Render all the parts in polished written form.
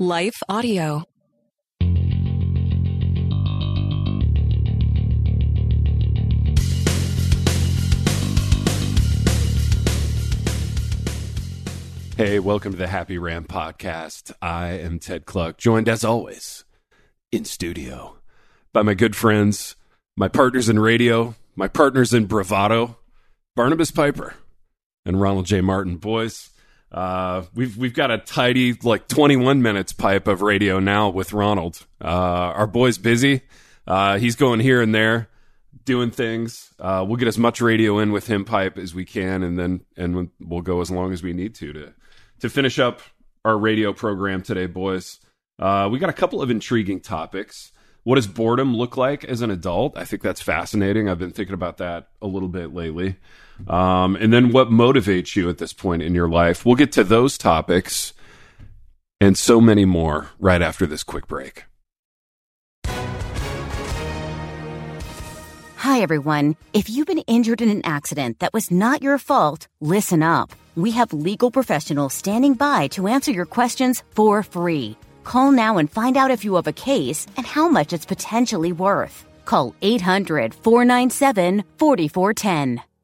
Life Audio. Hey, welcome to the Happy Rant Podcast. I am Ted Kluck, joined as always in studio by my good friends, my partners in radio, my partners in bravado, Barnabas Piper and Ronald J. Martin. Boys, we've got a tidy 21 minutes pipe of radio now with Ronald. Our boy's busy. He's going here and there, doing things. We'll get as much radio in with him pipe as we can, and we'll go as long as we need to finish up our radio program today, boys. We got a couple of intriguing topics. What does boredom look like as an adult? I think that's fascinating. I've been thinking about that a little bit lately. And then what motivates you at this point in your life? We'll get to those topics and so many more right after this quick break. Hi, everyone. If you've been injured in an accident that was not your fault, listen up. We have legal professionals standing by to answer your questions for free. Call now and find out if you have a case and how much it's potentially worth. Call 800-497-4410.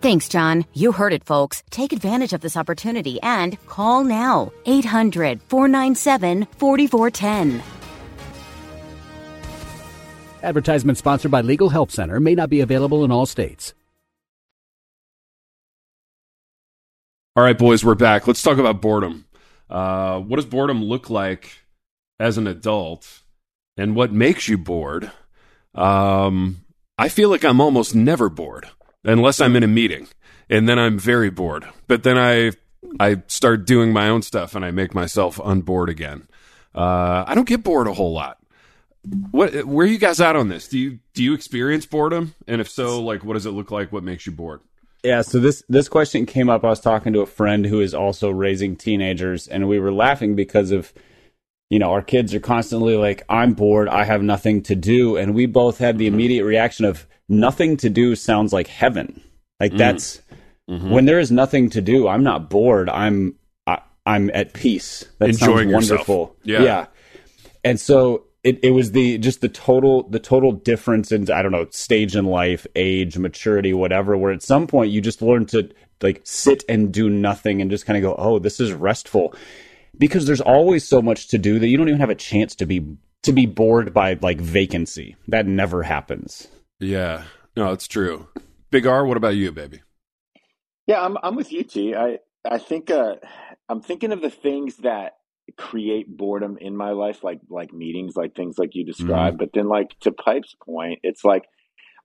Thanks, John. You heard it, folks. Take advantage of this opportunity and call now. 800-497-4410. Advertisement sponsored by Legal Help Center. May not be available in all states. All right, boys, we're back. Let's talk about boredom. What does boredom look like as an adult? And what makes you bored? I feel like I'm almost never bored unless I'm in a meeting, and then I'm very bored. But then I start doing my own stuff and I make myself unbored again. I don't get bored a whole lot. Where are you guys at on this? Do you experience boredom? And if so, what does it look like? What makes you bored? Yeah, so this question came up. I was talking to a friend who is also raising teenagers, and we were laughing because of, our kids are constantly I'm bored, I have nothing to do. And we both had the immediate reaction of, nothing to do sounds like heaven. That's when there is nothing to do, I'm not bored. I'm at peace. That enjoying sounds wonderful. Yourself. Yeah. And so it was the total difference in, I don't know, stage in life, age, maturity, whatever, where at some point you just learn to sit and do nothing and just kind of go, oh, this is restful, because there's always so much to do that you don't even have a chance to be bored by vacancy. That never happens. Yeah, no, it's true. Big R, what about you, baby? Yeah, I'm with you, T. I think I'm thinking of the things that create boredom in my life, like meetings, like things like you described. But then, to Pipe's point, it's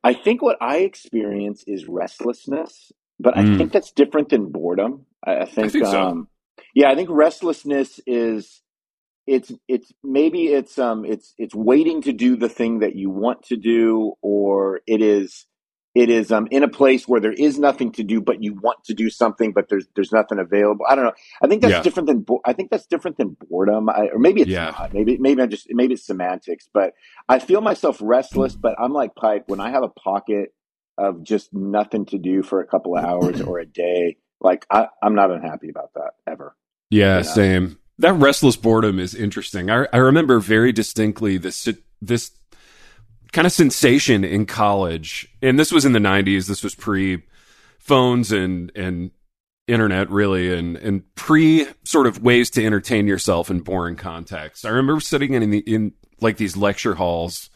I think what I experience is restlessness, but I think that's different than boredom. I think so. Yeah, I think restlessness is it's waiting to do the thing that you want to do, or it is in a place where there is nothing to do, but you want to do something, but there's nothing available. I don't know. I think that's different than boredom. Or maybe it's not. Maybe it's semantics. But I feel myself restless. But I'm like Pipe, when I have a pocket of just nothing to do for a couple of hours or a day, I'm not unhappy about that ever. Yeah, you know? Same. That restless boredom is interesting. I remember very distinctly this kind of sensation in college, and this was in the 90s. This was pre phones and internet, really, and pre sort of ways to entertain yourself in boring contexts. I remember sitting in these lecture halls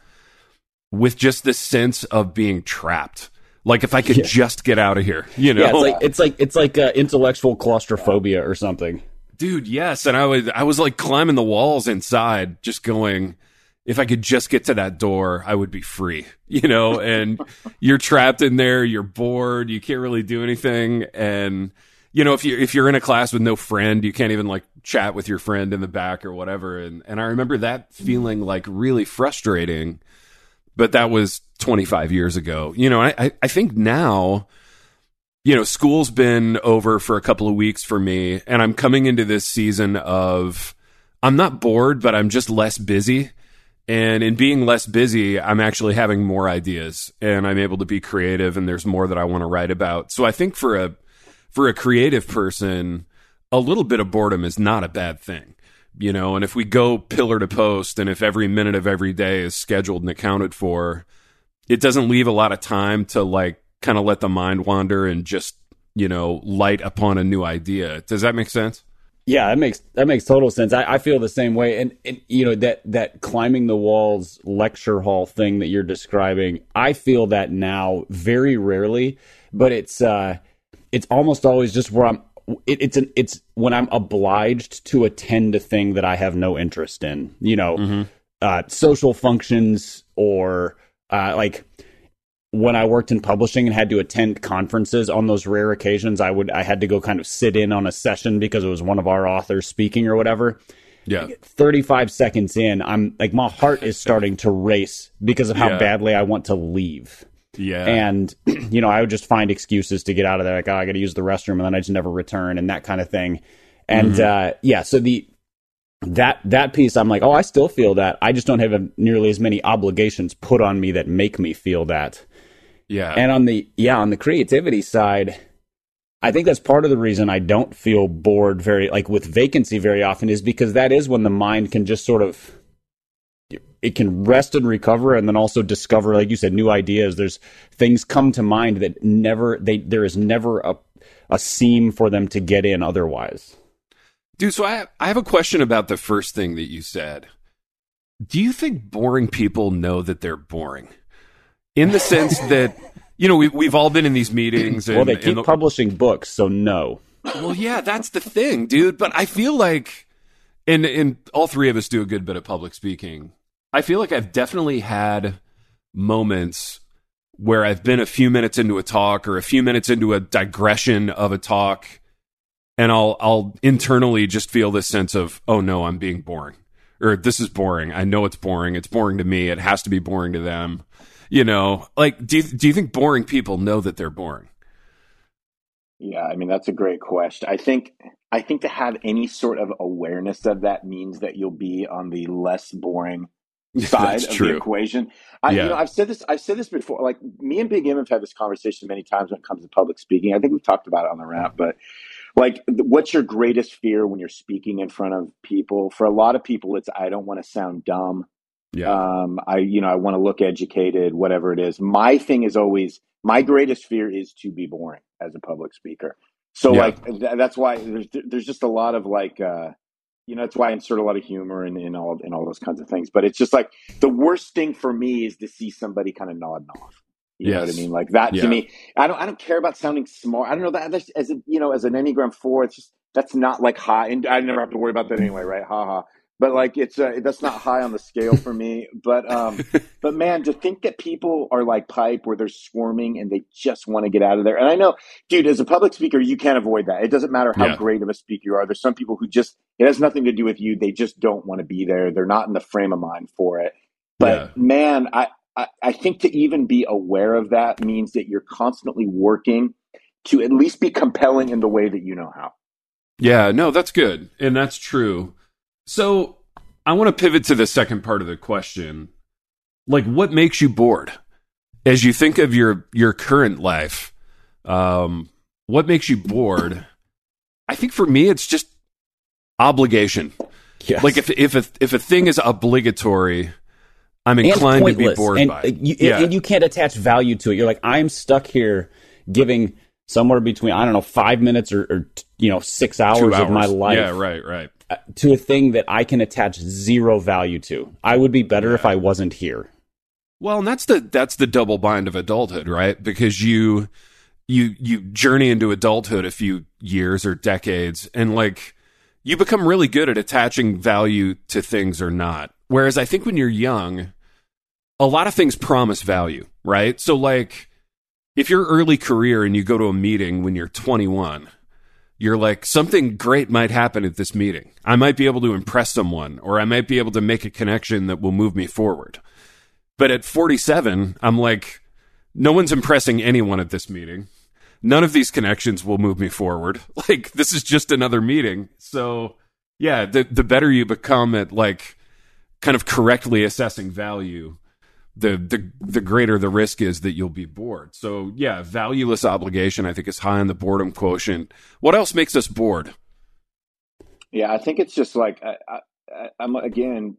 with just this sense of being trapped. If I could just get out of here, Yeah, it's like intellectual claustrophobia or something. Dude, yes, and I was climbing the walls inside, just going, if I could just get to that door, I would be free, and you're trapped in there, you're bored, you can't really do anything, and if you're in a class with no friend, you can't even chat with your friend in the back or whatever, and I remember that feeling really frustrating, but that was 25 years ago. You know, I think now, you know, school's been over for a couple of weeks for me, and I'm coming into this season of, I'm not bored, but I'm just less busy. And in being less busy, I'm actually having more ideas, and I'm able to be creative, and there's more that I want to write about. So I think for a creative person, a little bit of boredom is not a bad thing, you know? And if we go pillar to post, and if every minute of every day is scheduled and accounted for, it doesn't leave a lot of time to, like, kind of let the mind wander and just, you know, light upon a new idea. Does that make sense? Yeah, that makes total sense. I feel the same way. And you know, that climbing the walls lecture hall thing that you're describing, I feel that now very rarely, but it's almost always just where it's when I'm obliged to attend a thing that I have no interest in, you know, social functions or like when I worked in publishing and had to attend conferences, on those rare occasions, I had to go kind of sit in on a session because it was one of our authors speaking or whatever. Yeah. 35 seconds in, I'm like, my heart is starting to race because of how badly I want to leave. Yeah. And, you know, I would just find excuses to get out of there. Like, oh, I got to use the restroom, and then I just never return, and that kind of thing. And so that piece, I'm like, oh, I still feel that. I just don't have nearly as many obligations put on me that make me feel that. Yeah. And on the creativity side, I think that's part of the reason I don't feel bored with vacancy very often, is because that is when the mind can just sort of, it can rest and recover, and then also discover, like you said, new ideas. There's things come to mind that there is never a seam for them to get in otherwise. Dude, so I have a question about the first thing that you said. Do you think boring people know that they're boring? In the sense that, you know, we've all been in these meetings. And, well, they keep publishing books, so no. Well, yeah, that's the thing, dude. But I feel like, and all three of us do a good bit of public speaking, I feel like I've definitely had moments where I've been a few minutes into a talk or a few minutes into a digression of a talk, and I'll internally just feel this sense of, oh, no, I'm being boring. Or this is boring. I know it's boring. It's boring to me. It has to be boring to them. You know, like, do you think boring people know that they're boring? Yeah, I mean, that's a great question. I think to have any sort of awareness of that means that you'll be on the less boring side of the equation. You know, I've said this before. Like, me and Big M have had this conversation many times when it comes to public speaking. I think we've talked about it on the wrap, but like, what's your greatest fear when you're speaking in front of people? For a lot of people, it's, I don't want to sound dumb. Yeah. I want to look educated, whatever it is. My thing is always, my greatest fear is to be boring as a public speaker. So that's why there's just a lot of like, you know, that's why I insert a lot of humor in all those kinds of things. But it's just like, the worst thing for me is to see somebody kind of nodding off. You know what I mean? Like that to me, I don't care about sounding smart. I don't know that as a, you know, as an Enneagram 4, it's just, that's not like high, and I never have to worry about that anyway. Right. Ha ha. But like, it's that's not high on the scale for me. But man, to think that people are like Pipe, where they're swarming and they just want to get out of there. And I know, dude, as a public speaker, you can't avoid that. It doesn't matter how great of a speaker you are. There's some people who just, it has nothing to do with you. They just don't want to be there. They're not in the frame of mind for it. But man, I think to even be aware of that means that you're constantly working to at least be compelling in the way that you know how. Yeah, no, that's good. And that's true. So I want to pivot to the second part of the question. Like, what makes you bored? As you think of your current life, what makes you bored? I think for me, it's just obligation. Yes. Like if a thing is obligatory, I'm inclined to be bored by it. And you can't attach value to it. You're like, I'm stuck here giving somewhere between, I don't know, 5 minutes or you know, 6 hours of my life. Yeah, right. To a thing that I can attach zero value to. I would be better if I wasn't here. Well, and that's the double bind of adulthood, right? Because you journey into adulthood a few years or decades, and like, you become really good at attaching value to things or not. Whereas I think when you're young, a lot of things promise value, right? So like, if you're early career and you go to a meeting when you're 21, you're like, something great might happen at this meeting. I might be able to impress someone, or I might be able to make a connection that will move me forward. But at 47, I'm like, no one's impressing anyone at this meeting. None of these connections will move me forward. Like, this is just another meeting. So, yeah, the better you become at, like, kind of correctly assessing value, the greater the risk is that you'll be bored. So, yeah, valueless obligation, I think, is high on the boredom quotient. What else makes us bored? Yeah, I think it's just, like, I'm, again,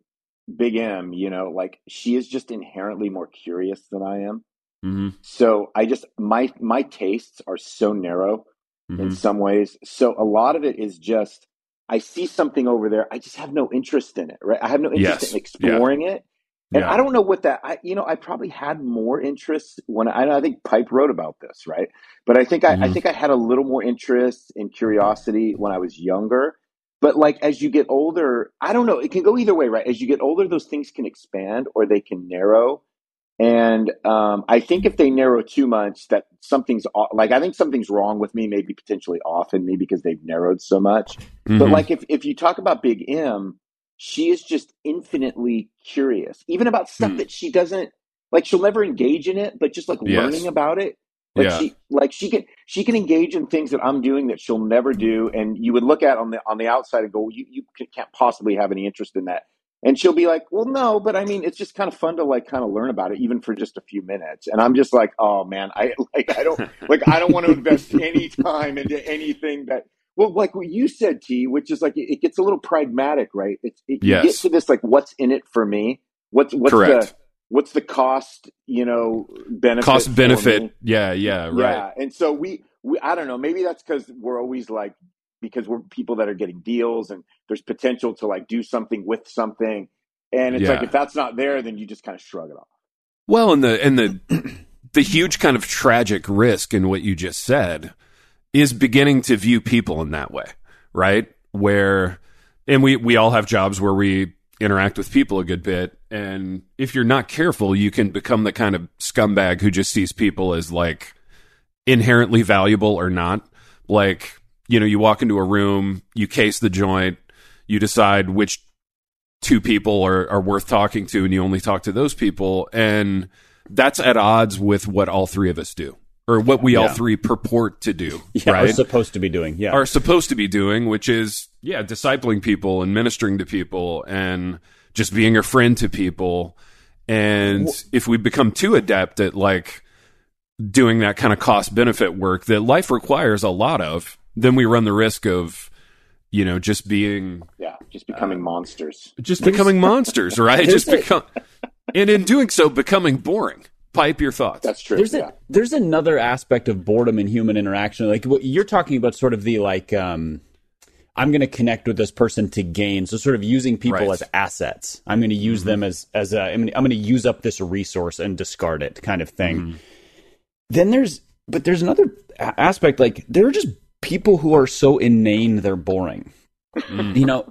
Big M, you know, like, she is just inherently more curious than I am. Mm-hmm. So I just, my tastes are so narrow mm-hmm. in some ways. So a lot of it is just, I see something over there. I just have no interest in it, right? I have no interest in exploring it. And I don't know what that, I probably had more interest when I think Pipe wrote about this, right? But I think I think I had a little more interest and curiosity when I was younger. But like, as you get older, I don't know, it can go either way, right? As you get older, those things can expand or they can narrow. And I think if they narrow too much, that something's like, I think something's wrong with me, maybe potentially off in me because they've narrowed so much. Mm-hmm. But like, if you talk about Big M, she is just infinitely curious, even about stuff that she doesn't like. She'll never engage in it, but just like learning about it, like she can engage in things that I'm doing that she'll never do, and you would look at on the outside and go, well, you can't possibly have any interest in that. And she'll be like, well, no, but I mean, it's just kind of fun to like kind of learn about it, even for just a few minutes. And I'm just like, oh man, I don't want to invest any time into anything that, well, like what you said, T, which is like, it gets a little pragmatic, right? You get to this, like, what's in it for me? What's the cost, you know, benefit? Cost benefit. Yeah. Right. Yeah. And so we I don't know, maybe that's because we're always like, because we're people that are getting deals and there's potential to like do something with something. And it's like, if that's not there, then you just kind of shrug it off. Well, and the huge kind of tragic risk in what you just said is beginning to view people in that way, right? Where, and we all have jobs where we interact with people a good bit. And if you're not careful, you can become the kind of scumbag who just sees people as like inherently valuable or not. Like, you know, you walk into a room, you case the joint, you decide which two people are worth talking to, and you only talk to those people. And that's at odds with what all three of us do, or what we all three purport to do. Yeah, right? Are supposed to be doing, which is, discipling people and ministering to people and just being a friend to people. And if we become too adept at like doing that kind of cost benefit work that life requires a lot of, then we run the risk of, you know, just becoming monsters. Becoming monsters, right? And in doing so, becoming boring. Pipe, your thoughts. That's true. There's another aspect of boredom in human interaction. Like what you're talking about, sort of the like, I'm going to connect with this person to gain. So sort of using people as assets. I'm going to use them as I'm going to use up this resource and discard it, kind of thing. Mm-hmm. Then there's another aspect. Like they're just people who are so inane they're boring, you know,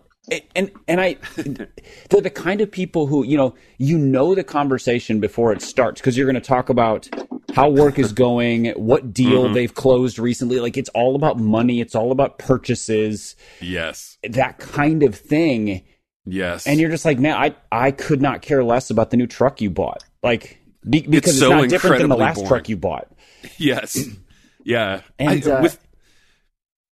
and they're the kind of people who, you know the conversation before it starts, because you're going to talk about how work is going, what deal they've closed recently. Like it's all about money. It's all about purchases. Yes. That kind of thing. Yes. And you're just like, man, I could not care less about the new truck you bought. Like, because it's so not different than the last truck you bought. Yes. Yeah. And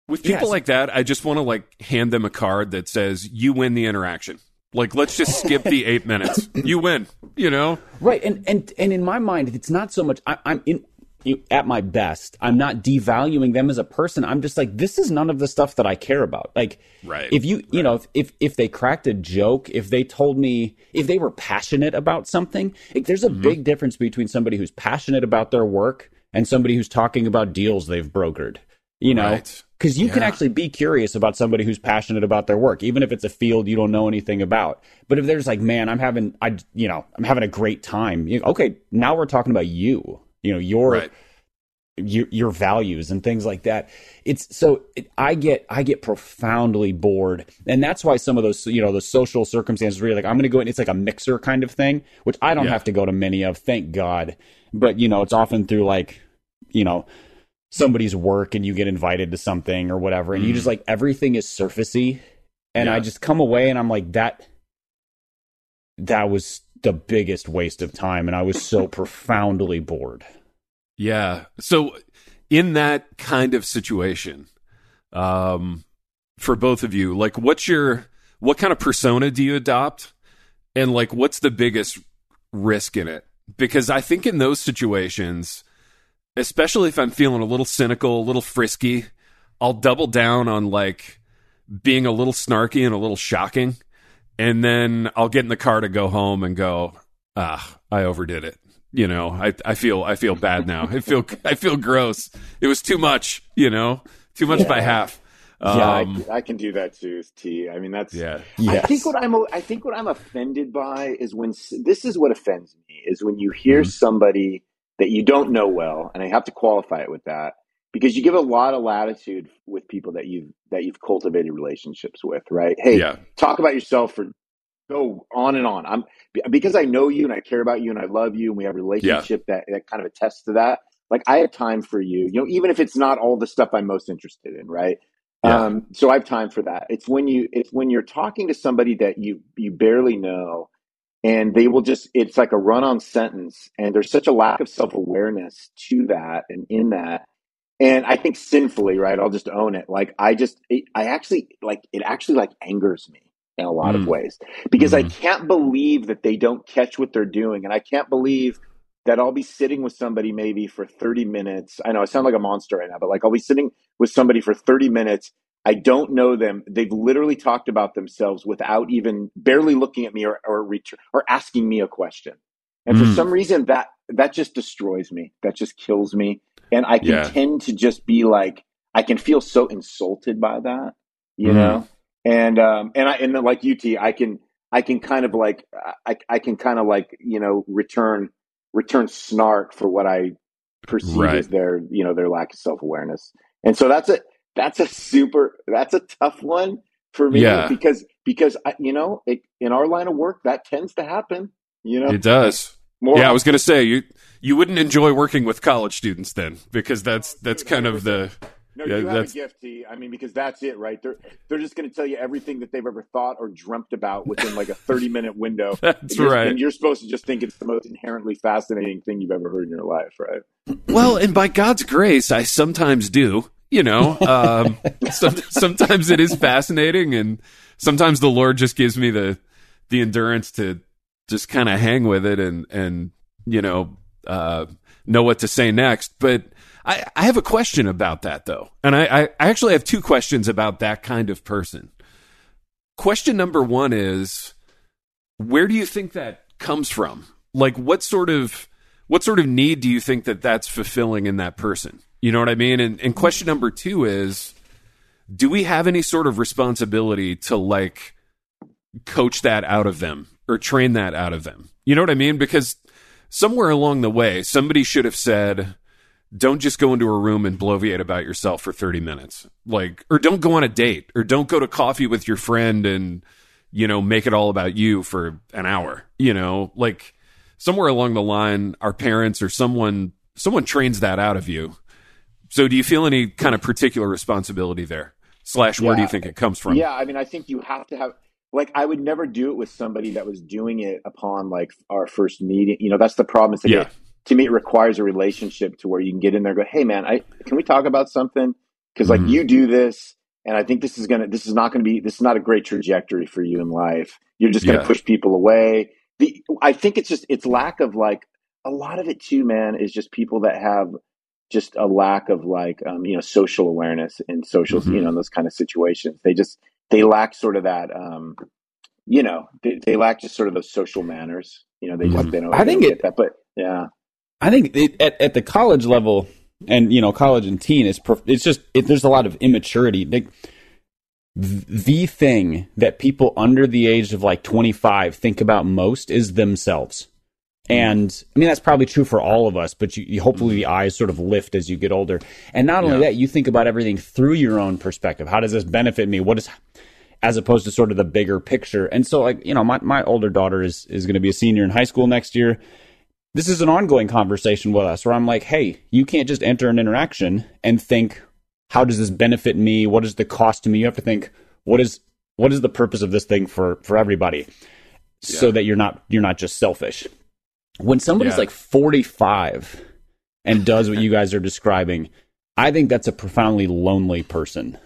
with people like that, I just want to like hand them a card that says, you win the interaction. Like, let's just skip the 8 minutes. You win, you know? Right. And in my mind, it's not so much at my best, I'm not devaluing them as a person. I'm just like, this is none of the stuff that I care about. Like you know, if they cracked a joke, if they told me, if they were passionate about something, like, there's a big difference between somebody who's passionate about their work and somebody who's talking about deals they've brokered, you know? Right. Because you can actually be curious about somebody who's passionate about their work, even if it's a field you don't know anything about. But if there's like, man, I'm having a great time. Okay, now we're talking about you know, your values and things like that. I get profoundly bored. And that's why some of those, you know, the social circumstances where you're like, I'm going to go in, it's like a mixer kind of thing, which I don't have to go to many of, thank God. But, you know, it's often through like, you know, somebody's work and you get invited to something or whatever. And you just like, everything is surfacey. And I just come away and I'm like, that was the biggest waste of time, and I was so profoundly bored. Yeah. So in that kind of situation, for both of you, like, what kind of persona do you adopt? And like, what's the biggest risk in it? Because I think in those situations, especially if I'm feeling a little cynical, a little frisky, I'll double down on like being a little snarky and a little shocking. And then I'll get in the car to go home and go, I overdid it. You know, I feel bad now. I feel gross. It was too much, you know, too much by half. Yeah, I can do that too, T. I mean, that's, yeah. Yes. I think what I'm offended by is when, this is what offends me, is when you hear somebody that you don't know well, and I have to qualify it with that, because you give a lot of latitude with people that you've cultivated relationships with, right? Hey, talk about yourself for, go on and on. Because I know you and I care about you and I love you and we have a relationship that kind of attests to that. Like, I have time for you, you know, even if it's not all the stuff I'm most interested in, right? Yeah. So I have time for that. It's when you're talking to somebody that you barely know, and they will just, it's like a run-on sentence, and there's such a lack of self-awareness to that and in that. And I think sinfully, right? I'll just own it. Like, it actually angers me in a lot of ways, because I can't believe that they don't catch what they're doing. And I can't believe that I'll be sitting with somebody maybe for 30 minutes. I know I sound like a monster right now, but like, I'll be sitting with somebody for 30 minutes. I don't know them. They've literally talked about themselves without even barely looking at me or asking me a question. And for some reason that just destroys me. That just kills me. And I can tend to just be like, I can feel so insulted by that, you know? And then like you, T, I can kind of like, you know, return snark for what I perceive as their, you know, their lack of self-awareness. And so that's a tough one for me because you know, in our line of work, that tends to happen, you know? It does. I was going to say, you wouldn't enjoy working with college students then, because that's kind of the... No, you have a gift, T. I mean, because that's it, right? They're just going to tell you everything that they've ever thought or dreamt about within like a 30-minute window. That's right. And you're supposed to just think it's the most inherently fascinating thing you've ever heard in your life, right? Well, and by God's grace, I sometimes do, you know. Sometimes it is fascinating, and sometimes the Lord just gives me the endurance to just kind of hang with it and you know what to say next. But I have a question about that, though. And I actually have two questions about that kind of person. Question number one is, where do you think that comes from? Like, what sort of need do you think that that's fulfilling in that person? You know what I mean? And question number two is, do we have any sort of responsibility to, like, coach that out of them or train that out of them? You know what I mean? Because somewhere along the way, somebody should have said... Don't just go into a room and bloviate about yourself for 30 minutes. Like, or don't go on a date, or don't go to coffee with your friend and, you know, make it all about you for an hour. You know, like, somewhere along the line, our parents or someone trains that out of you. So do you feel any kind of particular responsibility there? / where do you think it comes from? Yeah, I mean, I think you have to have... Like, I would never do it with somebody that was doing it upon, like, our first meeting. You know, that's the problem. It's like, yeah. To me, it requires a relationship to where you can get in there and go, hey, man, can we talk about something? Because, like, you do this, and I think this is not a great trajectory for you in life. You're just going to push people away. I think it's just, it's lack of, like, a lot of it too, man, is just people that have just a lack of, like, you know, social awareness and social, you know, in those kind of situations. They lack sort of that, you know, they lack just sort of those social manners. You know, they don't get that, but yeah. I think at the college level, and, you know, college and teen, there's a lot of immaturity. The thing that people under the age of like 25 think about most is themselves. And I mean, that's probably true for all of us, but you hopefully the eyes sort of lift as you get older. And not only that, you think about everything through your own perspective. How does this benefit me? As opposed to sort of the bigger picture. And so, like, you know, my older daughter is going to be a senior in high school next year. This is an ongoing conversation with us where I'm like, hey, you can't just enter an interaction and think, how does this benefit me? What is the cost to me? You have to think, what is the purpose of this thing for everybody? so that you're not just selfish. When somebody's like 45 and does what you guys are describing, I think that's a profoundly lonely person.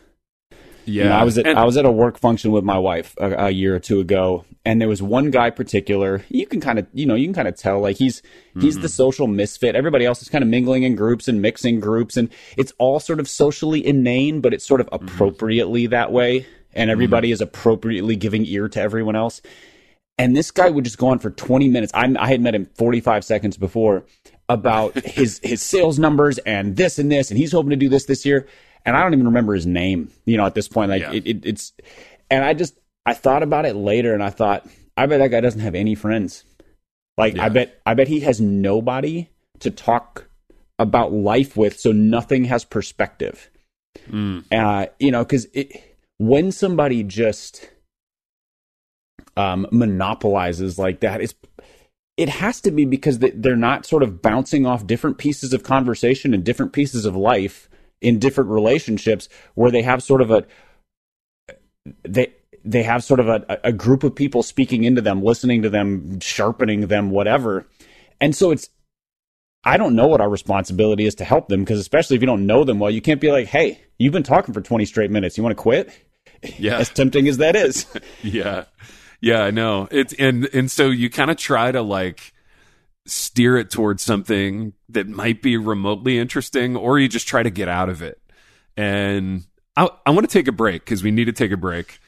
Yeah, you know, I was at a work function with my wife a year or two ago, and there was one guy particular. You can kind of tell, like he's the social misfit. Everybody else is kind of mingling in groups and mixing groups, and it's all sort of socially inane, but it's sort of appropriately that way, and everybody is appropriately giving ear to everyone else. And this guy would just go on for 20 minutes. I had met him 45 seconds before about his sales numbers and this and this, and he's hoping to do this year. And I don't even remember his name, you know, at this point, it's, and I thought about it later and I thought, I bet that guy doesn't have any friends. Like, I bet he has nobody to talk about life with. So nothing has perspective, you know, cause when somebody just, monopolizes like that, it has to be because they're not sort of bouncing off different pieces of conversation and different pieces of life in different relationships, where they have sort of a group of people speaking into them, listening to them, sharpening them, whatever. And so I don't know what our responsibility is to help them, because especially if you don't know them well, you can't be like, hey, you've been talking for 20 straight minutes. You want to quit? Yeah. As tempting as that is. Yeah. Yeah, I know. And so you kind of try to like steer it towards something that might be remotely interesting, or you just try to get out of it. And I want to take a break, because we need to take a break.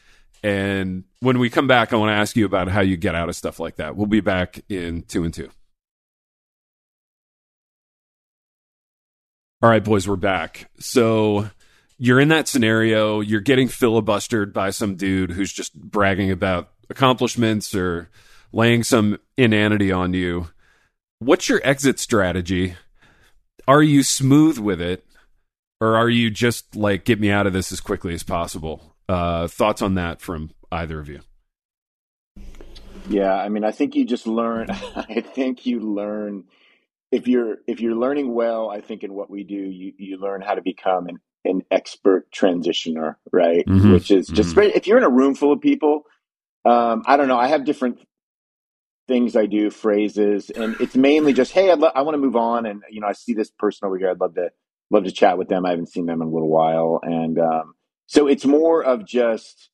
And when we come back, I want to ask you about how you get out of stuff like that. We'll be back in 2 and 2. All right, boys, we're back. So you're in that scenario. You're getting filibustered by some dude who's just bragging about accomplishments or laying some inanity on you. What's your exit strategy? Are you smooth with it, or are you just like, get me out of this as quickly as possible? Thoughts on that from either of you? Yeah, I mean, I think you learn if you're learning well, I think in what we do, you learn how to become an expert transitioner, right? Mm-hmm. Which is just if you're in a room full of people, I don't know, I have different things I do, phrases, and it's mainly just, hey, I want to move on, and you know, I see this person over here, I'd love to chat with them. I haven't seen them in a little while, and so it's more of just,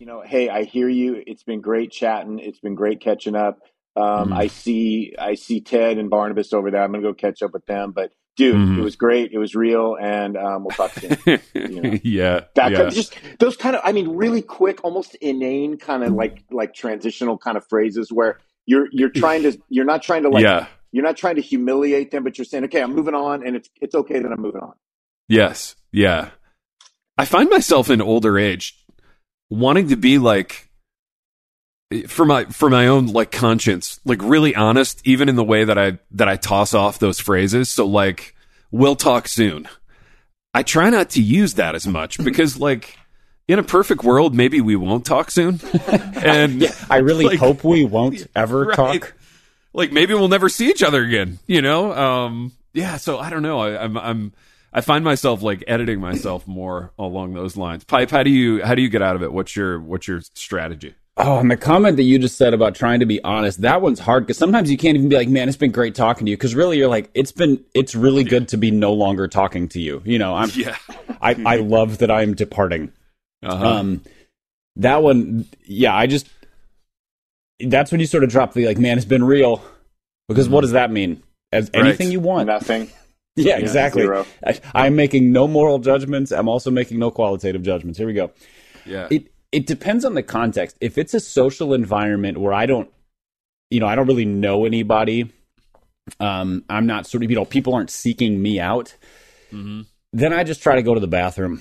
you know, hey, I hear you. It's been great chatting. It's been great catching up. I see Ted and Barnabas over there. I'm gonna go catch up with them, but dude, it was great. It was real, and we'll talk soon. You know? Kind of, just those kind of, I mean, really quick, almost inane kind of like transitional kind of phrases where you're not trying to humiliate them, but you're saying, okay, I'm moving on, and it's okay that I'm moving on. Yes. Yeah. I find myself in older age wanting to be like, for my own like conscience, like really honest, even in the way that I toss off those phrases. So like, we'll talk soon. I try not to use that as much, because like, in a perfect world, maybe we won't talk soon. And I really hope we won't ever talk. Like, maybe we'll never see each other again, you know? So I don't know. I find myself like editing myself more along those lines. Pipe, how do you get out of it? What's your strategy? Oh, and the comment that you just said about trying to be honest, that one's hard, because sometimes you can't even be like, man, it's been great talking to you, because really you're like, it's really good to be no longer talking to you. You know, I love that I'm departing. Uh-huh. That one, that's when you sort of drop the like, man, it's been real, because what does that mean? As anything you want. Nothing. Yeah, exactly. I'm making no moral judgments. I'm also making no qualitative judgments. Here we go. Yeah. It depends on the context. If it's a social environment where I don't really know anybody, I'm not sort of, you know, people aren't seeking me out, then I just try to go to the bathroom.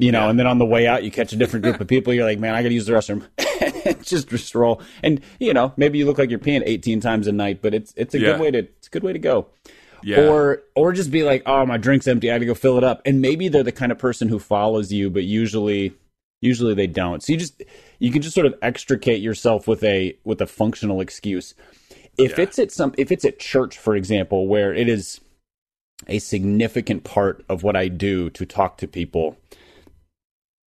You know, and then on the way out, you catch a different group of people. You're like, man, I got to use the restroom. just roll. And, you know, maybe you look like you're peeing 18 times a night, but it's a good way to go. Yeah. Or just be like, oh, my drink's empty. I got to go fill it up. And maybe they're the kind of person who follows you, but usually they don't. So you can just sort of extricate yourself with a functional excuse. If it's at church, for example, where it is a significant part of what I do to talk to people,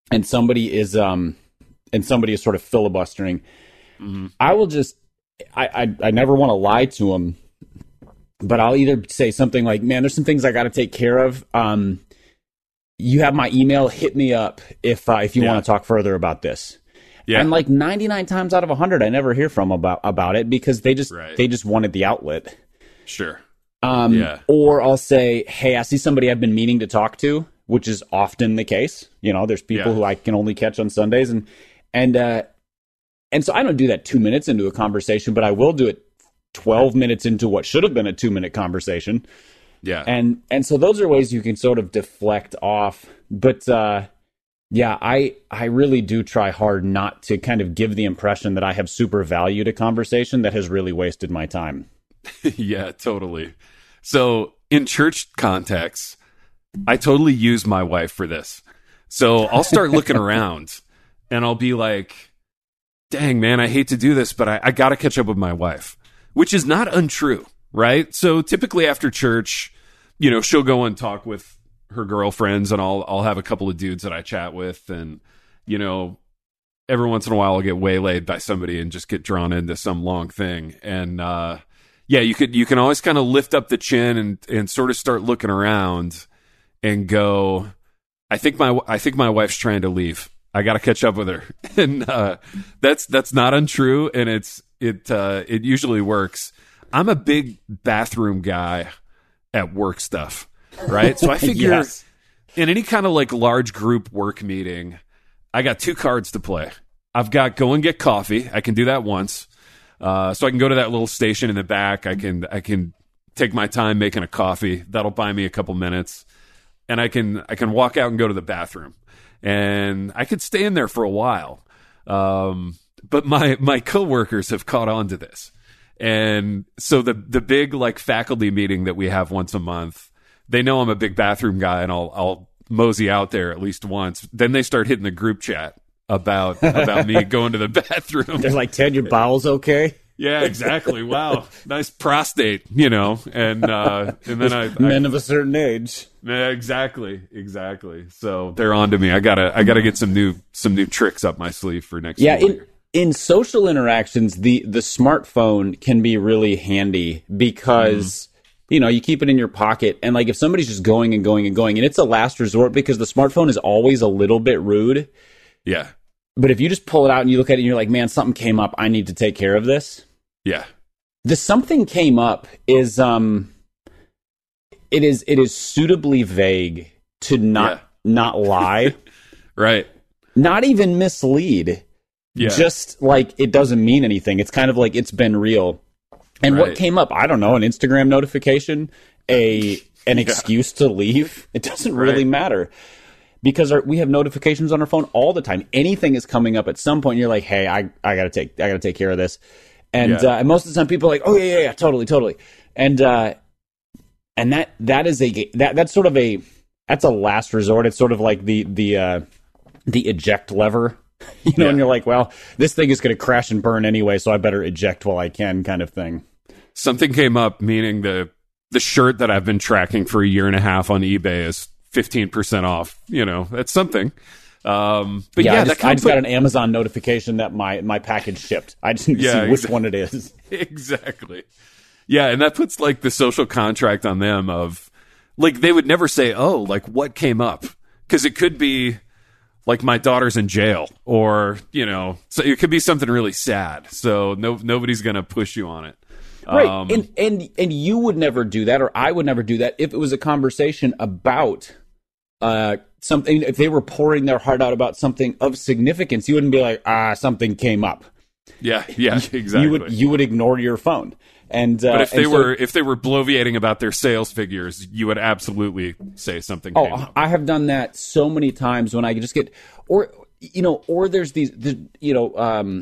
and somebody is sort of filibustering, Mm-hmm. I will just, I never want to lie to them, but I'll either say something like, man, there's some things I got to take care of. You have my email, hit me up if you want to talk further about this. Yeah. And like 99 times out of 100, I never hear from about it because they just wanted the outlet. Sure. Or I'll say, hey, I see somebody I've been meaning to talk to, which is often the case. You know, there's people who I can only catch on Sundays. And so I don't do that 2 minutes into a conversation, but I will do it 12 minutes into what should have been a 2-minute conversation. Yeah. And so those are ways you can sort of deflect off. But I really do try hard not to kind of give the impression that I have super valued a conversation that has really wasted my time. Yeah, totally. So in church contexts, I totally use my wife for this. So I'll start looking around and I'll be like, dang, man, I hate to do this, but I got to catch up with my wife, which is not untrue, right? So typically after church, you know, she'll go and talk with her girlfriends and I'll have a couple of dudes that I chat with. And, you know, every once in a while I'll get waylaid by somebody and just get drawn into some long thing. And, yeah, you can always kind of lift up the chin and sort of start looking around and go, I think my wife's trying to leave. I got to catch up with her. And that's not untrue, and it usually works. I'm a big bathroom guy at work stuff, right? So I figure in any kind of like large group work meeting, I got two cards to play. I've got go and get coffee. I can do that once. So I can go to that little station in the back. I can take my time making a coffee. That'll buy me a couple minutes, and I can walk out and go to the bathroom, and I could stay in there for a while. But my coworkers have caught on to this, and so the big like faculty meeting that we have once a month, they know I'm a big bathroom guy, and I'll mosey out there at least once. Then they start hitting the group chat about me going to the bathroom. They're like, Ted, your bowels okay? Yeah, exactly. Wow, nice prostate, you know. And then men of a certain age. Yeah, exactly. So they're on to me. I gotta get some new tricks up my sleeve for next year. Yeah, in social interactions, the smartphone can be really handy because you know, you keep it in your pocket, and like if somebody's just going and it's a last resort because the smartphone is always a little bit rude. Yeah. But if you just pull it out and you look at it and you're like, man, something came up. I need to take care of this. Yeah. The something came up is it is suitably vague to not lie. Right. Not even mislead. Yeah. Just like it doesn't mean anything. It's kind of like it's been real. And what came up? I don't know, an Instagram notification, an excuse to leave. It doesn't really matter. Because we have notifications on our phone all the time. Anything is coming up at some point. You're like, hey, I gotta take care of this. And and most of the time people are like, oh yeah, totally. And that's a last resort. It's sort of like the eject lever, you know. And you're like, well, this thing is gonna crash and burn anyway, so I better eject while I can, kind of thing. Something came up, meaning the shirt that I've been tracking for a year and a half on eBay is 15% off, you know. That's something. But I just got an Amazon notification that my package shipped. I just need to see which one it is. Exactly. Yeah, and that puts like the social contract on them of like they would never say, oh, like what came up? Because it could be like my daughter's in jail, or you know, so it could be something really sad. So nobody's gonna push you on it. Right. And you would never do that, or I would never do that if it was a conversation about something. If they were pouring their heart out about something of significance, you wouldn't be like, something came up. Yeah, exactly. You would ignore your phone. And but if they were bloviating about their sales figures, you would absolutely say something came up. I have done that so many times when I just get, or you know, or there's these, you know,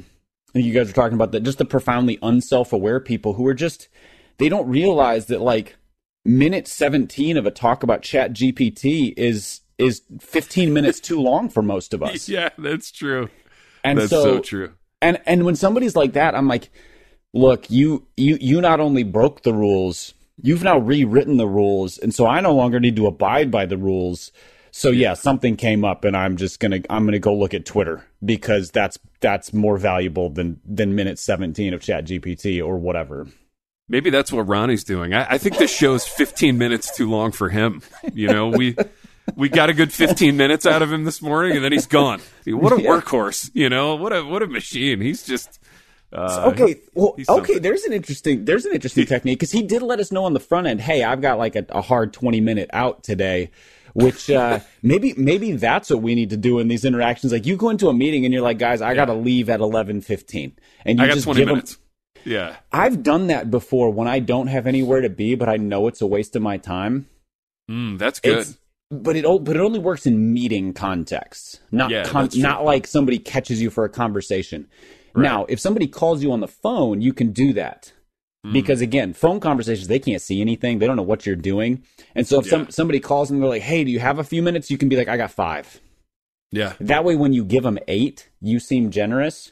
you guys are talking about that, just the profoundly unself-aware people who are just, they don't realize that like minute 17 of a talk about ChatGPT is 15 minutes too long for most of us. Yeah, that's true. And that's so true. And when somebody's like that, I'm like, look, you not only broke the rules, you've now rewritten the rules. And so I no longer need to abide by the rules. So yeah, something came up and I'm going to go look at Twitter, because that's more valuable than minute 17 of ChatGPT or whatever. Maybe that's what Ronnie's doing. I think this show's 15 minutes too long for him. You know, we got a good 15 minutes out of him this morning, and then he's gone. What a workhorse, you know, what a machine. He's just there's an interesting technique, because he did let us know on the front end, hey, I've got like a hard 20-minute out today, which maybe that's what we need to do in these interactions. Like, you go into a meeting and you're like, guys, I got to leave at 11:15, and you just 20 give minutes. Yeah, I've done that before when I don't have anywhere to be, but I know it's a waste of my time. That's good. But it only works in meeting contexts, not like somebody catches you for a conversation. Right. Now, if somebody calls you on the phone, you can do that, because again, phone conversations, they can't see anything, they don't know what you're doing, and so if somebody calls and they're like, "Hey, do you have a few minutes?" You can be like, "I got 5." Yeah. That way, when you give them 8, you seem generous.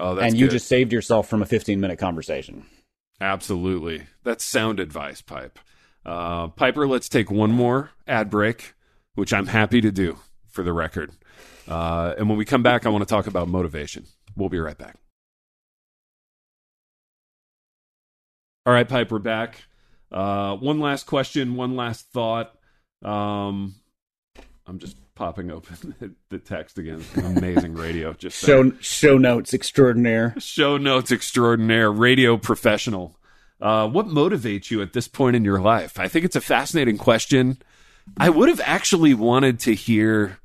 Oh, that's and you good. Just saved yourself from a 15-minute conversation. Absolutely. That's sound advice, Pipe. Piper, let's take one more ad break, which I'm happy to do for the record. And when we come back, I want to talk about motivation. We'll be right back. All right, Pipe, we're back. One last question, one last thought. I'm just popping open the text again. Amazing radio. Just show notes extraordinaire. Show notes extraordinaire. Radio professional. What motivates you at this point in your life? I think it's a fascinating question. I would have actually wanted to hear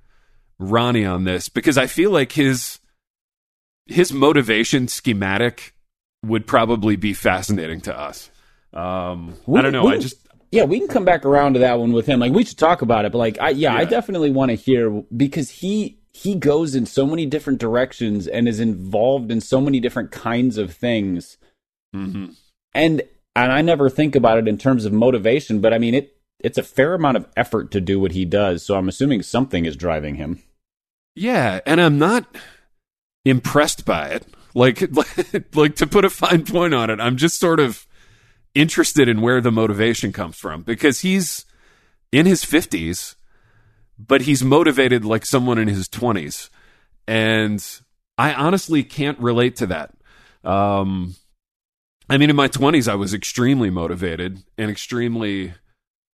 Ronnie on this, because I feel like his motivation schematic would probably be fascinating to us. I don't know. Yeah, we can come back around to that one with him. Like, we should talk about it, but like, I definitely want to hear, because he goes in so many different directions and is involved in so many different kinds of things. Mm-hmm. And I never think about it in terms of motivation, but I mean, it's a fair amount of effort to do what he does, so I'm assuming something is driving him. Yeah, and I'm not impressed by it. Like to put a fine point on it, I'm just sort of interested in where the motivation comes from, because he's in his 50s, but he's motivated like someone in his 20s, and I honestly can't relate to that. I mean, in my 20s, I was extremely motivated and extremely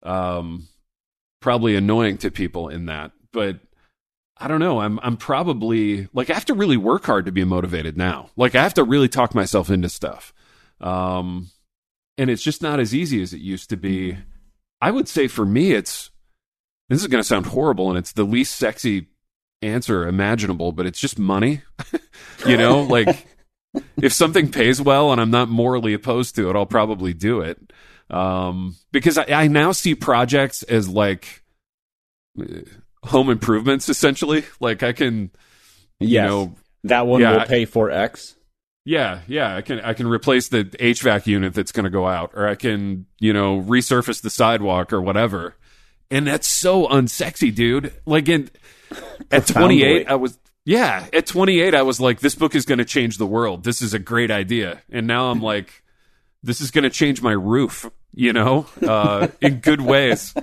probably annoying to people in that, but I don't know. I'm probably like, I have to really work hard to be motivated now. Like, I have to really talk myself into stuff. And it's just not as easy as it used to be. I would say for me, this is going to sound horrible, and it's the least sexy answer imaginable, but it's just money. You know, like, if something pays well and I'm not morally opposed to it, I'll probably do it. Because I now see projects as like home improvements, essentially. Like, I can, you know, that one will pay for X. Yeah, I can replace the HVAC unit that's going to go out, or I can, you know, resurface the sidewalk or whatever. And that's so unsexy, dude. Like, at 28, I was like, this book is going to change the world. This is a great idea. And now I'm like, this is going to change my roof, you know, in good ways.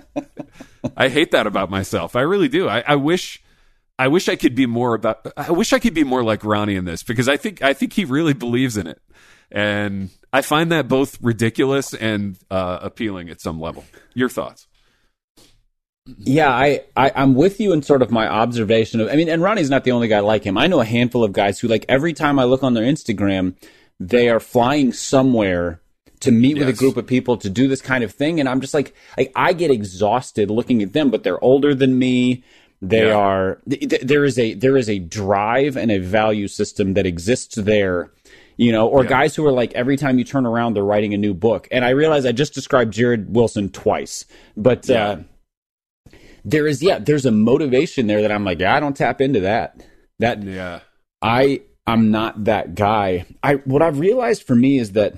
I hate that about myself. I really do. I wish I could be more like Ronnie in this, because I think he really believes in it, and I find that both ridiculous and appealing at some level. Your thoughts? Yeah, I'm with you in sort of my observation of. I mean, and Ronnie's not the only guy like him. I know a handful of guys who, like, every time I look on their Instagram, they are flying somewhere to meet with a group of people to do this kind of thing, and I'm just like I get exhausted looking at them. But they're older than me. They are. There is a drive and a value system that exists there, you know. Or guys who are like, every time you turn around, they're writing a new book. And I realize I just described Jared Wilson twice, but there's a motivation there that I'm like, I don't tap into that. I'm not that guy. What I've realized for me is that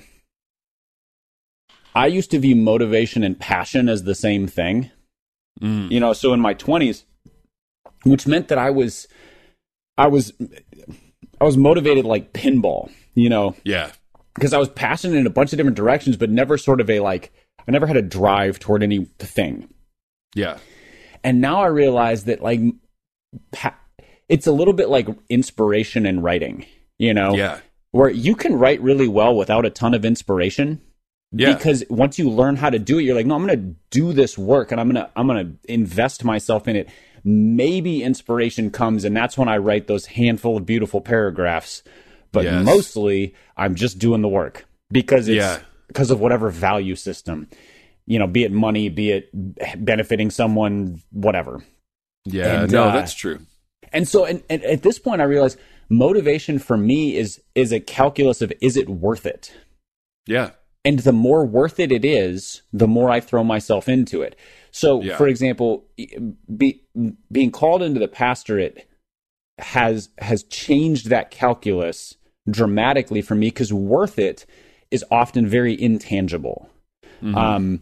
I used to view motivation and passion as the same thing, you know. So in my 20s. Which meant that I was motivated like pinball, you know? Yeah. Because I was passionate in a bunch of different directions, but never sort of I never had a drive toward anything. Yeah. And now I realize that, like, it's a little bit like inspiration in writing, you know, where you can write really well without a ton of inspiration. Yeah. Because once you learn how to do it, you're like, no, I'm going to do this work and I'm going to invest myself in it. Maybe inspiration comes, and that's when I write those handful of beautiful paragraphs. But mostly I'm just doing the work because it's because of whatever value system, you know, be it money, be it benefiting someone, whatever. Yeah, and, that's true. And so and at this point, I realized motivation for me is a calculus of, is it worth it? Yeah. And the more worth it is, the more I throw myself into it. So, for example, being called into the pastorate has changed that calculus dramatically for me, because worth it is often very intangible. Mm-hmm.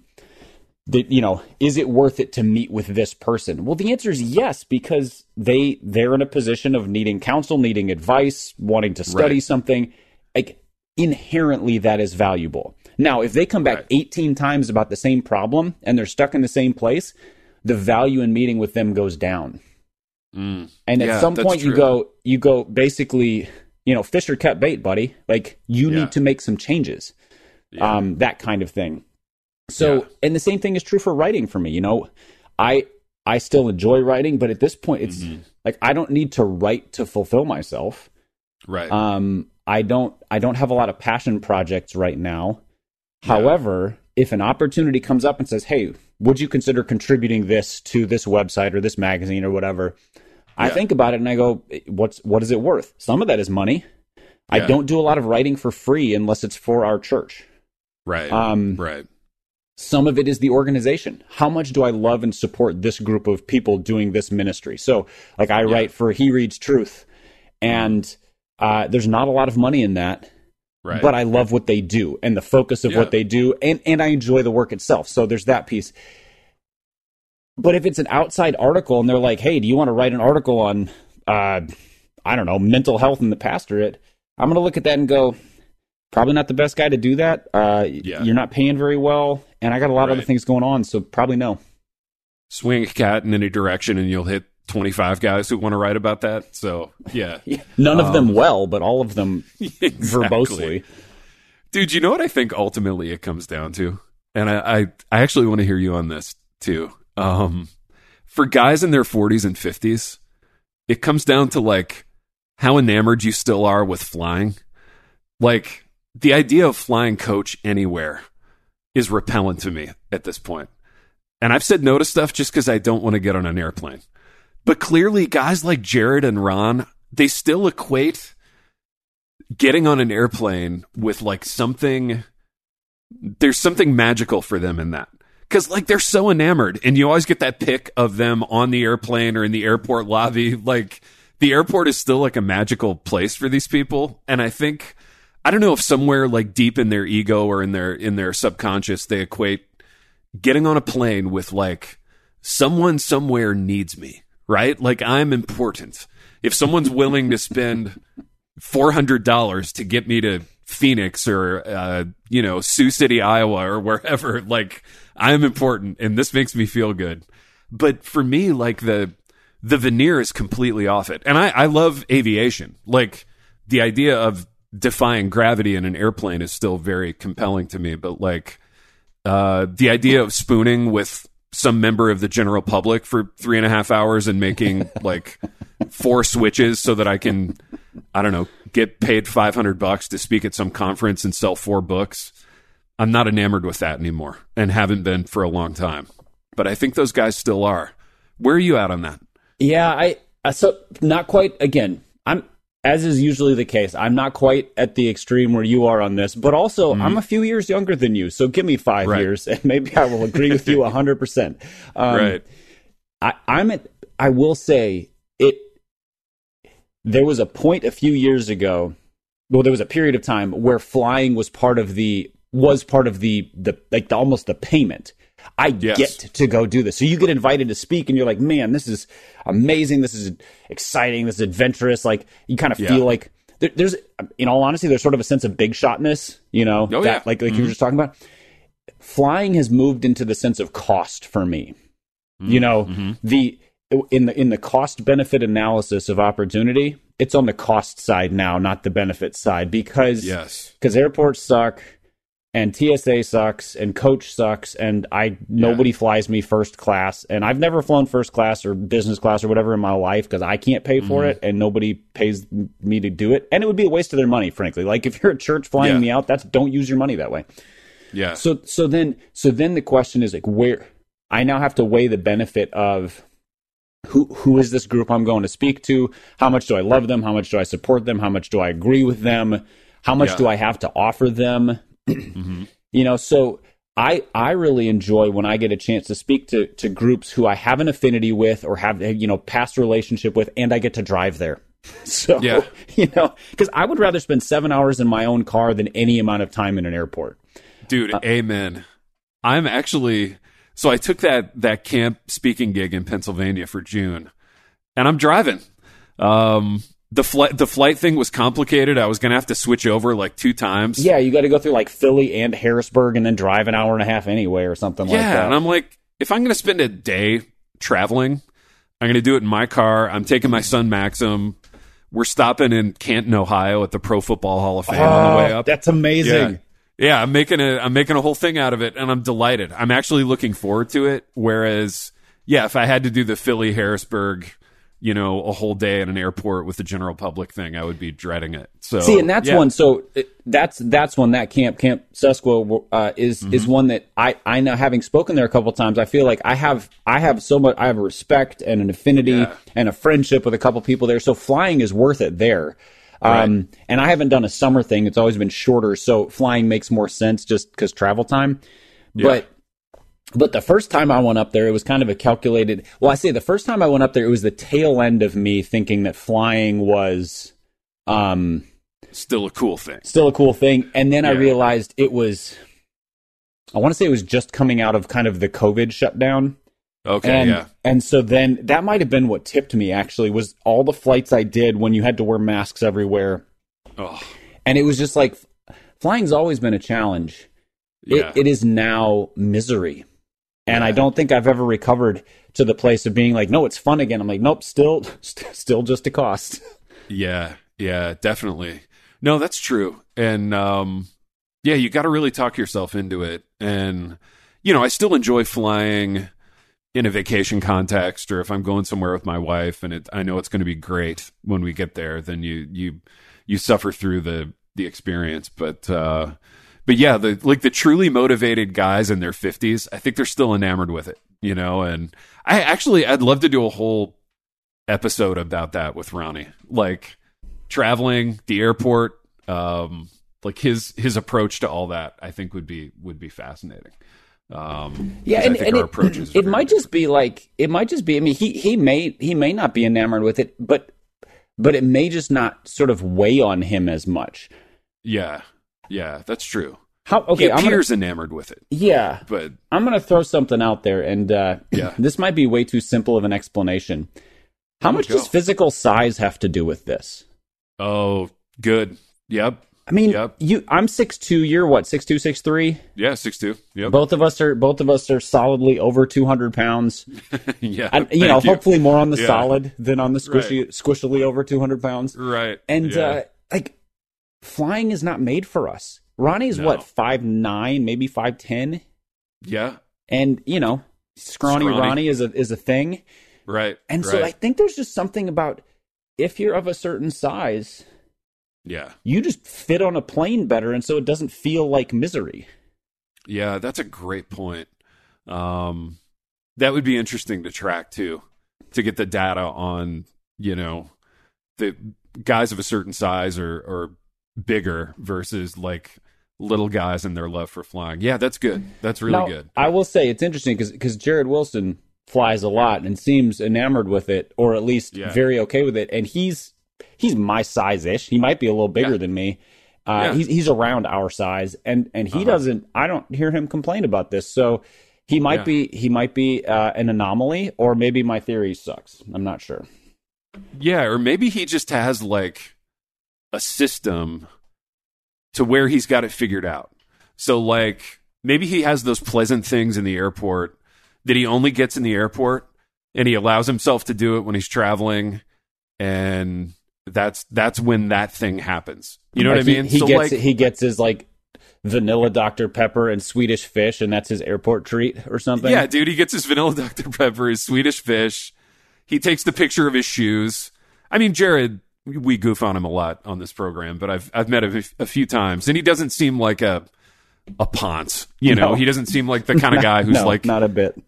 That, you know, is it worth it to meet with this person? Well, the answer is yes, because they're in a position of needing counsel, needing advice, wanting to study something. Like, inherently, that is valuable. Now, if they come back 18 times about the same problem and they're stuck in the same place, the value in meeting with them goes down. Mm. And at some point you go basically, you know, Fisher kept bait, buddy. Like, you need to make some changes, that kind of thing. So, and the same thing is true for writing for me. You know, I still enjoy writing, but at this point it's like, I don't need to write to fulfill myself. Right. I don't have a lot of passion projects right now. However, if an opportunity comes up and says, hey, would you consider contributing this to this website or this magazine or whatever? I think about it and I go, what is it worth? Some of that is money. Yeah. I don't do a lot of writing for free unless it's for our church. Right. Some of it is the organization. How much do I love and support this group of people doing this ministry? So, like, I write for He Reads Truth, and there's not a lot of money in that. Right. But I love what they do and the focus of what they do, and I enjoy the work itself. So there's that piece. But if it's an outside article and they're like, hey, do you want to write an article on, I don't know, mental health in the pastorate? I'm going to look at that and go, probably not the best guy to do that. You're not paying very well, and I got a lot of other things going on, so probably no. Swing a cat in any direction and you'll hit 25 guys who want to write about that. So, none of them well, but all of them verbosely. Dude, you know what I think ultimately it comes down to? And I actually want to hear you on this too. For guys in their 40s and 50s, it comes down to, like, how enamored you still are with flying. Like, the idea of flying coach anywhere is repellent to me at this point. And I've said no to stuff just because I don't want to get on an airplane. But clearly, guys like Jared and Ron, they still equate getting on an airplane with, like, something. There's something magical for them in that. Because, like, they're so enamored. And you always get that pic of them on the airplane or in the airport lobby. Like, the airport is still, like, a magical place for these people. And I think, I don't know if somewhere, like, deep in their ego or in their subconscious, they equate getting on a plane with, like, someone somewhere needs me. Right? Like, I'm important. If someone's willing to spend $400 to get me to Phoenix or, you know, Sioux City, Iowa or wherever, like, I'm important and this makes me feel good. But for me, like, the veneer is completely off it. And I love aviation. Like, the idea of defying gravity in an airplane is still very compelling to me. But, like, the idea of spooning with some member of the general public for 3.5 hours and making, like, 4 switches so that I can, I don't know, get paid $500 to speak at some conference and sell 4 books. I'm not enamored with that anymore and haven't been for a long time, but I think those guys still are. Where are you at on that? Yeah. So not quite, again, I'm, as is usually the case, I'm not quite at the extreme where you are on this, but also I'm a few years younger than you. So give me 5 years and maybe I will agree with you 100%. I will say it, there was a point a few years ago. Well, there was a period of time where flying was part of the almost the payment. I get to go do this. So you get invited to speak and you're like, man, this is amazing. This is exciting. This is adventurous. Like, you kind of feel like there's, in all honesty, there's sort of a sense of big shotness, you know, like you were just talking about. Flying has moved into the sense of cost for me. Mm-hmm. You know, mm-hmm. in the cost benefit analysis of opportunity, it's on the cost side now, not the benefit side, because airports suck and TSA sucks and coach sucks and nobody flies me first class, and I've never flown first class or business class or whatever in my life because I can't pay for it and nobody pays me to do it, and it would be a waste of their money, frankly. Like if you're a church flying me out, don't use your money that way. Yeah. So then the question is like, where I now have to weigh the benefit of who is this group I'm going to speak to? How much do I love them? How much do I support them? How much do I agree with them? How much do I have to offer them? Mm-hmm. You know, so I really enjoy when I get a chance to speak to groups who I have an affinity with or have, you know, past relationship with, and I get to drive there. So, you know, because I would rather spend 7 hours in my own car than any amount of time in an airport. Dude, amen. I'm actually... So I took that camp speaking gig in Pennsylvania for June, and I'm driving. The flight thing was complicated. I was going to have to switch over like 2 times. Yeah, you got to go through like Philly and Harrisburg and then drive an hour and a half anyway or something like that. Yeah, and I'm like, if I'm going to spend a day traveling, I'm going to do it in my car. I'm taking my son Maxim. We're stopping in Canton, Ohio at the Pro Football Hall of Fame on the way up. That's amazing. Yeah. Yeah, I'm making a whole thing out of it, and I'm delighted. I'm actually looking forward to it. Whereas, yeah, if I had to do the Philly, Harrisburg, you know, a whole day at an airport with the general public thing, I would be dreading it. So see, and that's one. So that's one that Camp Susquehanna is one that I now, having spoken there a couple of times, I feel like I have so much. I have a respect and an affinity and a friendship with a couple people there. So flying is worth it there. Right. And I haven't done a summer thing. It's always been shorter. So flying makes more sense just because travel time. Yeah. But the first time I went up there, it was kind of a calculated. Well, I say the first time I went up there, it was the tail end of me thinking that flying was still a cool thing. And then I realized it was, I want to say it was just coming out of kind of the COVID shutdown. Okay. And so then that might have been what tipped me, actually, was all the flights I did when you had to wear masks everywhere. Oh. And it was just like, flying's always been a challenge. Yeah. It is now misery. And I don't think I've ever recovered to the place of being like, no, it's fun again. I'm like, nope, still just a cost. Yeah, definitely. No, that's true. And you got to really talk yourself into it. And, you know, I still enjoy flying in a vacation context, or if I'm going somewhere with my wife and I know it's going to be great when we get there, then you suffer through the experience. But yeah, the truly motivated guys in their 50s, I think they're still enamored with it, you know? And I'd love to do a whole episode about that with Ronnie, like traveling, the airport, like his approach to all that, I think would be fascinating. It might just be. I mean, he may not be enamored with it, but it may just not sort of weigh on him as much. Yeah, that's true. He appears enamored with it. Yeah, but I'm going to throw something out there, and this might be way too simple of an explanation. How much does physical size have to do with this? Oh, good. Yep. I mean, I'm 6'2", you're what, 6'2", 6'3"? Yeah, 6'2", yep. Both of us are solidly over 200 pounds. Yeah. Hopefully more on the solid than on the squishily over 200 pounds. Right. And like, flying is not made for us. Ronnie's what, 5'9", maybe 5'10"? Yeah. And, you know, scrawny Ronnie is a thing. Right. And so I think there's just something about, if you're of a certain size, yeah, you just fit on a plane better, and so it doesn't feel like misery. Yeah, that's a great point. That would be interesting to track too, to get the data on, you know, the guys of a certain size or bigger versus like little guys and their love for flying. Yeah, that's good. That's really good. I will say it's interesting because Jared Wilson flies a lot and seems enamored with it, or at least very okay with it, and he's my size-ish. He might be a little bigger than me. He's around our size, and he doesn't. I don't hear him complain about this. So he might be. He might be an anomaly, or maybe my theory sucks. I'm not sure. Yeah, or maybe he just has like a system to where he's got it figured out. So like maybe he has those pleasant things in the airport that he only gets in the airport, and he allows himself to do it when he's traveling, and that's when that thing happens. You know what I mean? He gets his like vanilla Dr. Pepper and Swedish Fish, and that's his airport treat or something. Yeah, dude, he gets his vanilla Dr. Pepper, his Swedish Fish. He takes the picture of his shoes. I mean, Jared, we goof on him a lot on this program, but I've met him a few times, and he doesn't seem like a ponce. You know, he doesn't seem like the kind of guy who's not a bit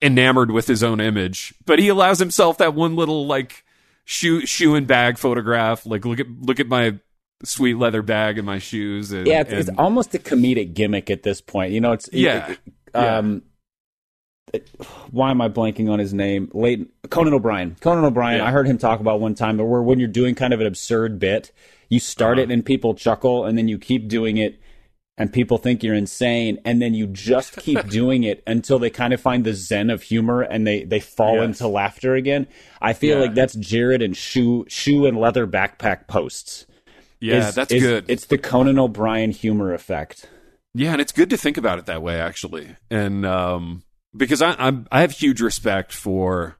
enamored with his own image. But he allows himself that one little like shoe and bag photograph. Like look at my sweet leather bag and my shoes. And, yeah, it's almost a comedic gimmick at this point. You know, it's why am I blanking on his name? Conan O'Brien. Yeah. I heard him talk about one time where when you're doing kind of an absurd bit, you start it and people chuckle, and then you keep doing it and people think you're insane, and then you just keep doing it until they kind of find the zen of humor and they fall into laughter again. I feel like that's Jared and shoe and leather backpack posts. Yeah, that's good. It's the Conan O'Brien humor effect. Yeah, and it's good to think about it that way, actually. And because I have huge respect for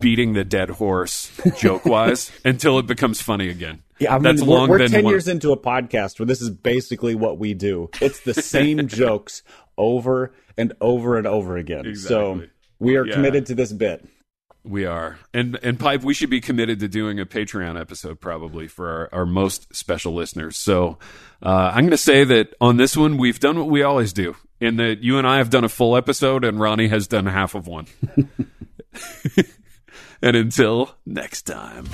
beating the dead horse joke-wise until it becomes funny again. Yeah, I mean, we're 10 years into a podcast where this is basically what we do. It's the same jokes over and over and over again. Exactly. So we are committed to this bit. We are. And Pipe, we should be committed to doing a Patreon episode probably for our most special listeners. So I'm going to say that on this one, we've done what we always do, in that you and I have done a full episode and Ronnie has done half of one. And until next time.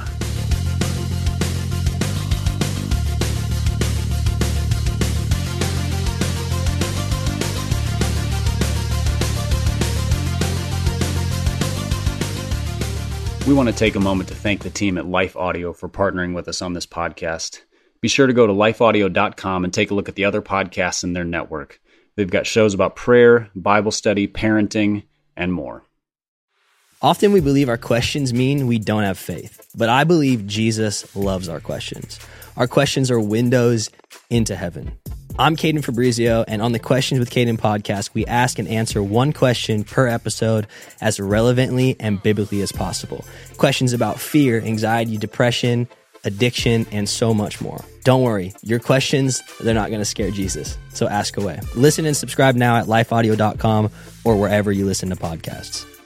We want to take a moment to thank the team at Life Audio for partnering with us on this podcast. Be sure to go to lifeaudio.com and take a look at the other podcasts in their network. They've got shows about prayer, Bible study, parenting, and more. Often we believe our questions mean we don't have faith, but I believe Jesus loves our questions. Our questions are windows into heaven. I'm Caden Fabrizio, and on the Questions with Caden podcast, we ask and answer one question per episode as relevantly and biblically as possible. Questions about fear, anxiety, depression, addiction, and so much more. Don't worry, your questions, they're not going to scare Jesus, so ask away. Listen and subscribe now at lifeaudio.com or wherever you listen to podcasts.